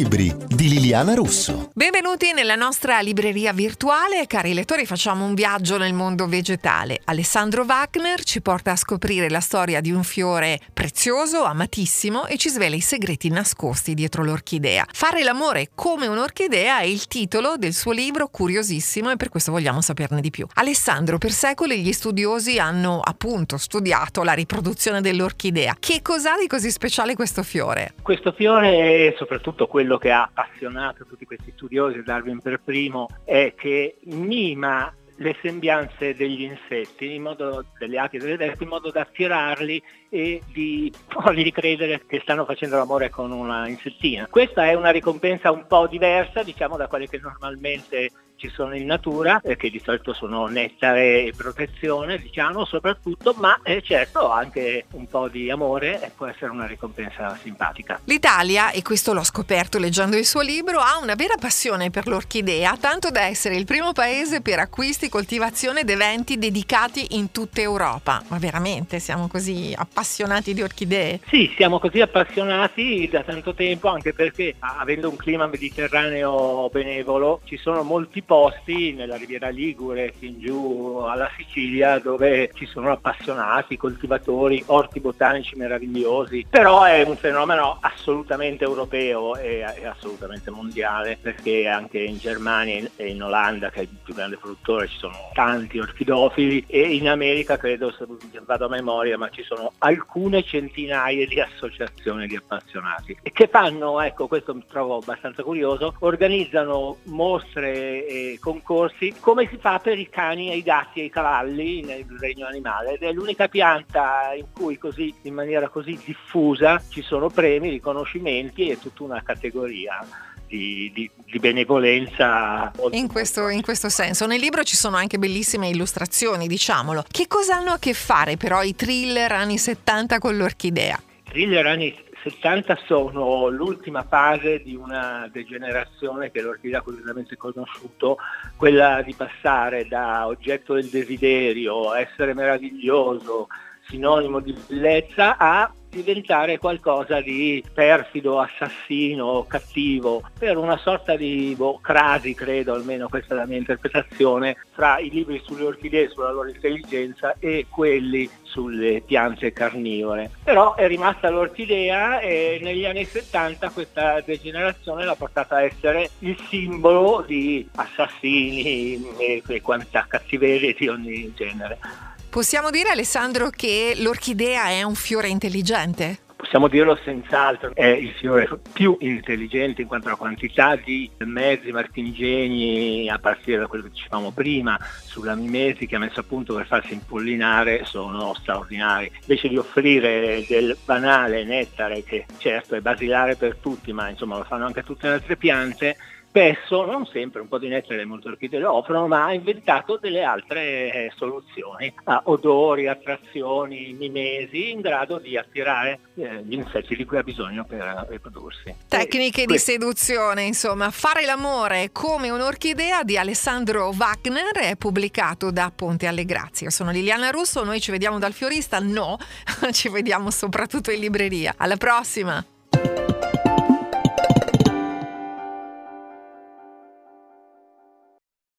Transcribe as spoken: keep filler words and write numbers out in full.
libri di Liliana Russo. Benvenuti nella nostra libreria virtuale, cari lettori, facciamo un viaggio nel mondo vegetale. Alessandro Wagner ci porta a scoprire la storia di un fiore prezioso, amatissimo, e ci svela i segreti nascosti dietro l'orchidea. Fare l'amore come un'orchidea è il titolo del suo libro, curiosissimo, e per questo vogliamo saperne di più. Alessandro, per secoli gli studiosi hanno appunto studiato la riproduzione dell'orchidea. Che cos'ha di così speciale questo fiore? Questo fiore è soprattutto quello che ha appassionato tutti questi studiosi, Darwin per primo, è che mima le sembianze degli insetti, in modo, delle api e delle vespe, in modo da attirarli e di farli credere che stanno facendo l'amore con una insettina. Questa è una ricompensa un po' diversa, diciamo, da quelle che normalmente ci sono in natura, eh, che di solito sono nettare e protezione, diciamo, soprattutto, ma eh, certo anche un po' di amore eh, può essere una ricompensa simpatica. L'Italia, e questo l'ho scoperto leggendo il suo libro, ha una vera passione per l'orchidea, tanto da essere il primo paese per acquisti, coltivazione ed eventi dedicati in tutta Europa. Ma veramente siamo così appassionati di orchidee? Sì, siamo così appassionati da tanto tempo, anche perché avendo un clima mediterraneo benevolo, ci sono molti posti nella Riviera Ligure fin giù alla Sicilia dove ci sono appassionati, coltivatori, orti botanici meravigliosi. Però è un fenomeno assolutamente europeo e assolutamente mondiale, perché anche in Germania e in Olanda, che è il più grande produttore, ci sono tanti orchidofili, e in America, credo, se vado a memoria, ma ci sono alcune centinaia di associazioni di appassionati, e che fanno, ecco, questo mi trovo abbastanza curioso, organizzano mostre e concorsi, come si fa per i cani, i gatti e i cavalli nel regno animale, ed è l'unica pianta in cui così, in maniera così diffusa, ci sono premi, riconoscimenti e tutta una categoria Di, di, di benevolenza in questo, in questo senso. Nel libro ci sono anche bellissime illustrazioni, diciamolo. Che cosa hanno a che fare però i thriller anni settanta con l'orchidea? Thriller anni settanta sono l'ultima fase di una degenerazione che l'orchidea ha curiosamente conosciuto, quella di passare da oggetto del desiderio, essere meraviglioso, sinonimo di bellezza, a diventare qualcosa di perfido, assassino, cattivo, per una sorta di boh, crasi, credo, almeno questa è la mia interpretazione, fra i libri sulle orchidee, sulla loro intelligenza, e quelli sulle piante carnivore. Però è rimasta l'orchidea, e negli anni settanta questa degenerazione l'ha portata a essere il simbolo di assassini e, e quanta cattiveria di ogni genere. Possiamo dire, Alessandro, che l'orchidea è un fiore intelligente? Possiamo dirlo senz'altro, è il fiore più intelligente in quanto alla quantità di mezzi, marchingegni, a partire da quello che dicevamo prima, sulla mimesi che ha messo a punto per farsi impollinare, sono straordinari. Invece di offrire del banale nettare, che certo è basilare per tutti, ma insomma lo fanno anche tutte le altre piante, spesso, non sempre, un po' di nettare molte orchidee lo offrono, ma ha inventato delle altre soluzioni, ah, odori, attrazioni, mimesi, in grado di attirare eh, gli insetti di cui ha bisogno per riprodursi. Tecniche e, di que- seduzione, insomma. Fare l'amore come un'orchidea di Alessandro Wagner è pubblicato da Ponte Alle Grazie. Io sono Liliana Russo, noi ci vediamo dal fiorista? No, ci vediamo soprattutto in libreria. Alla prossima!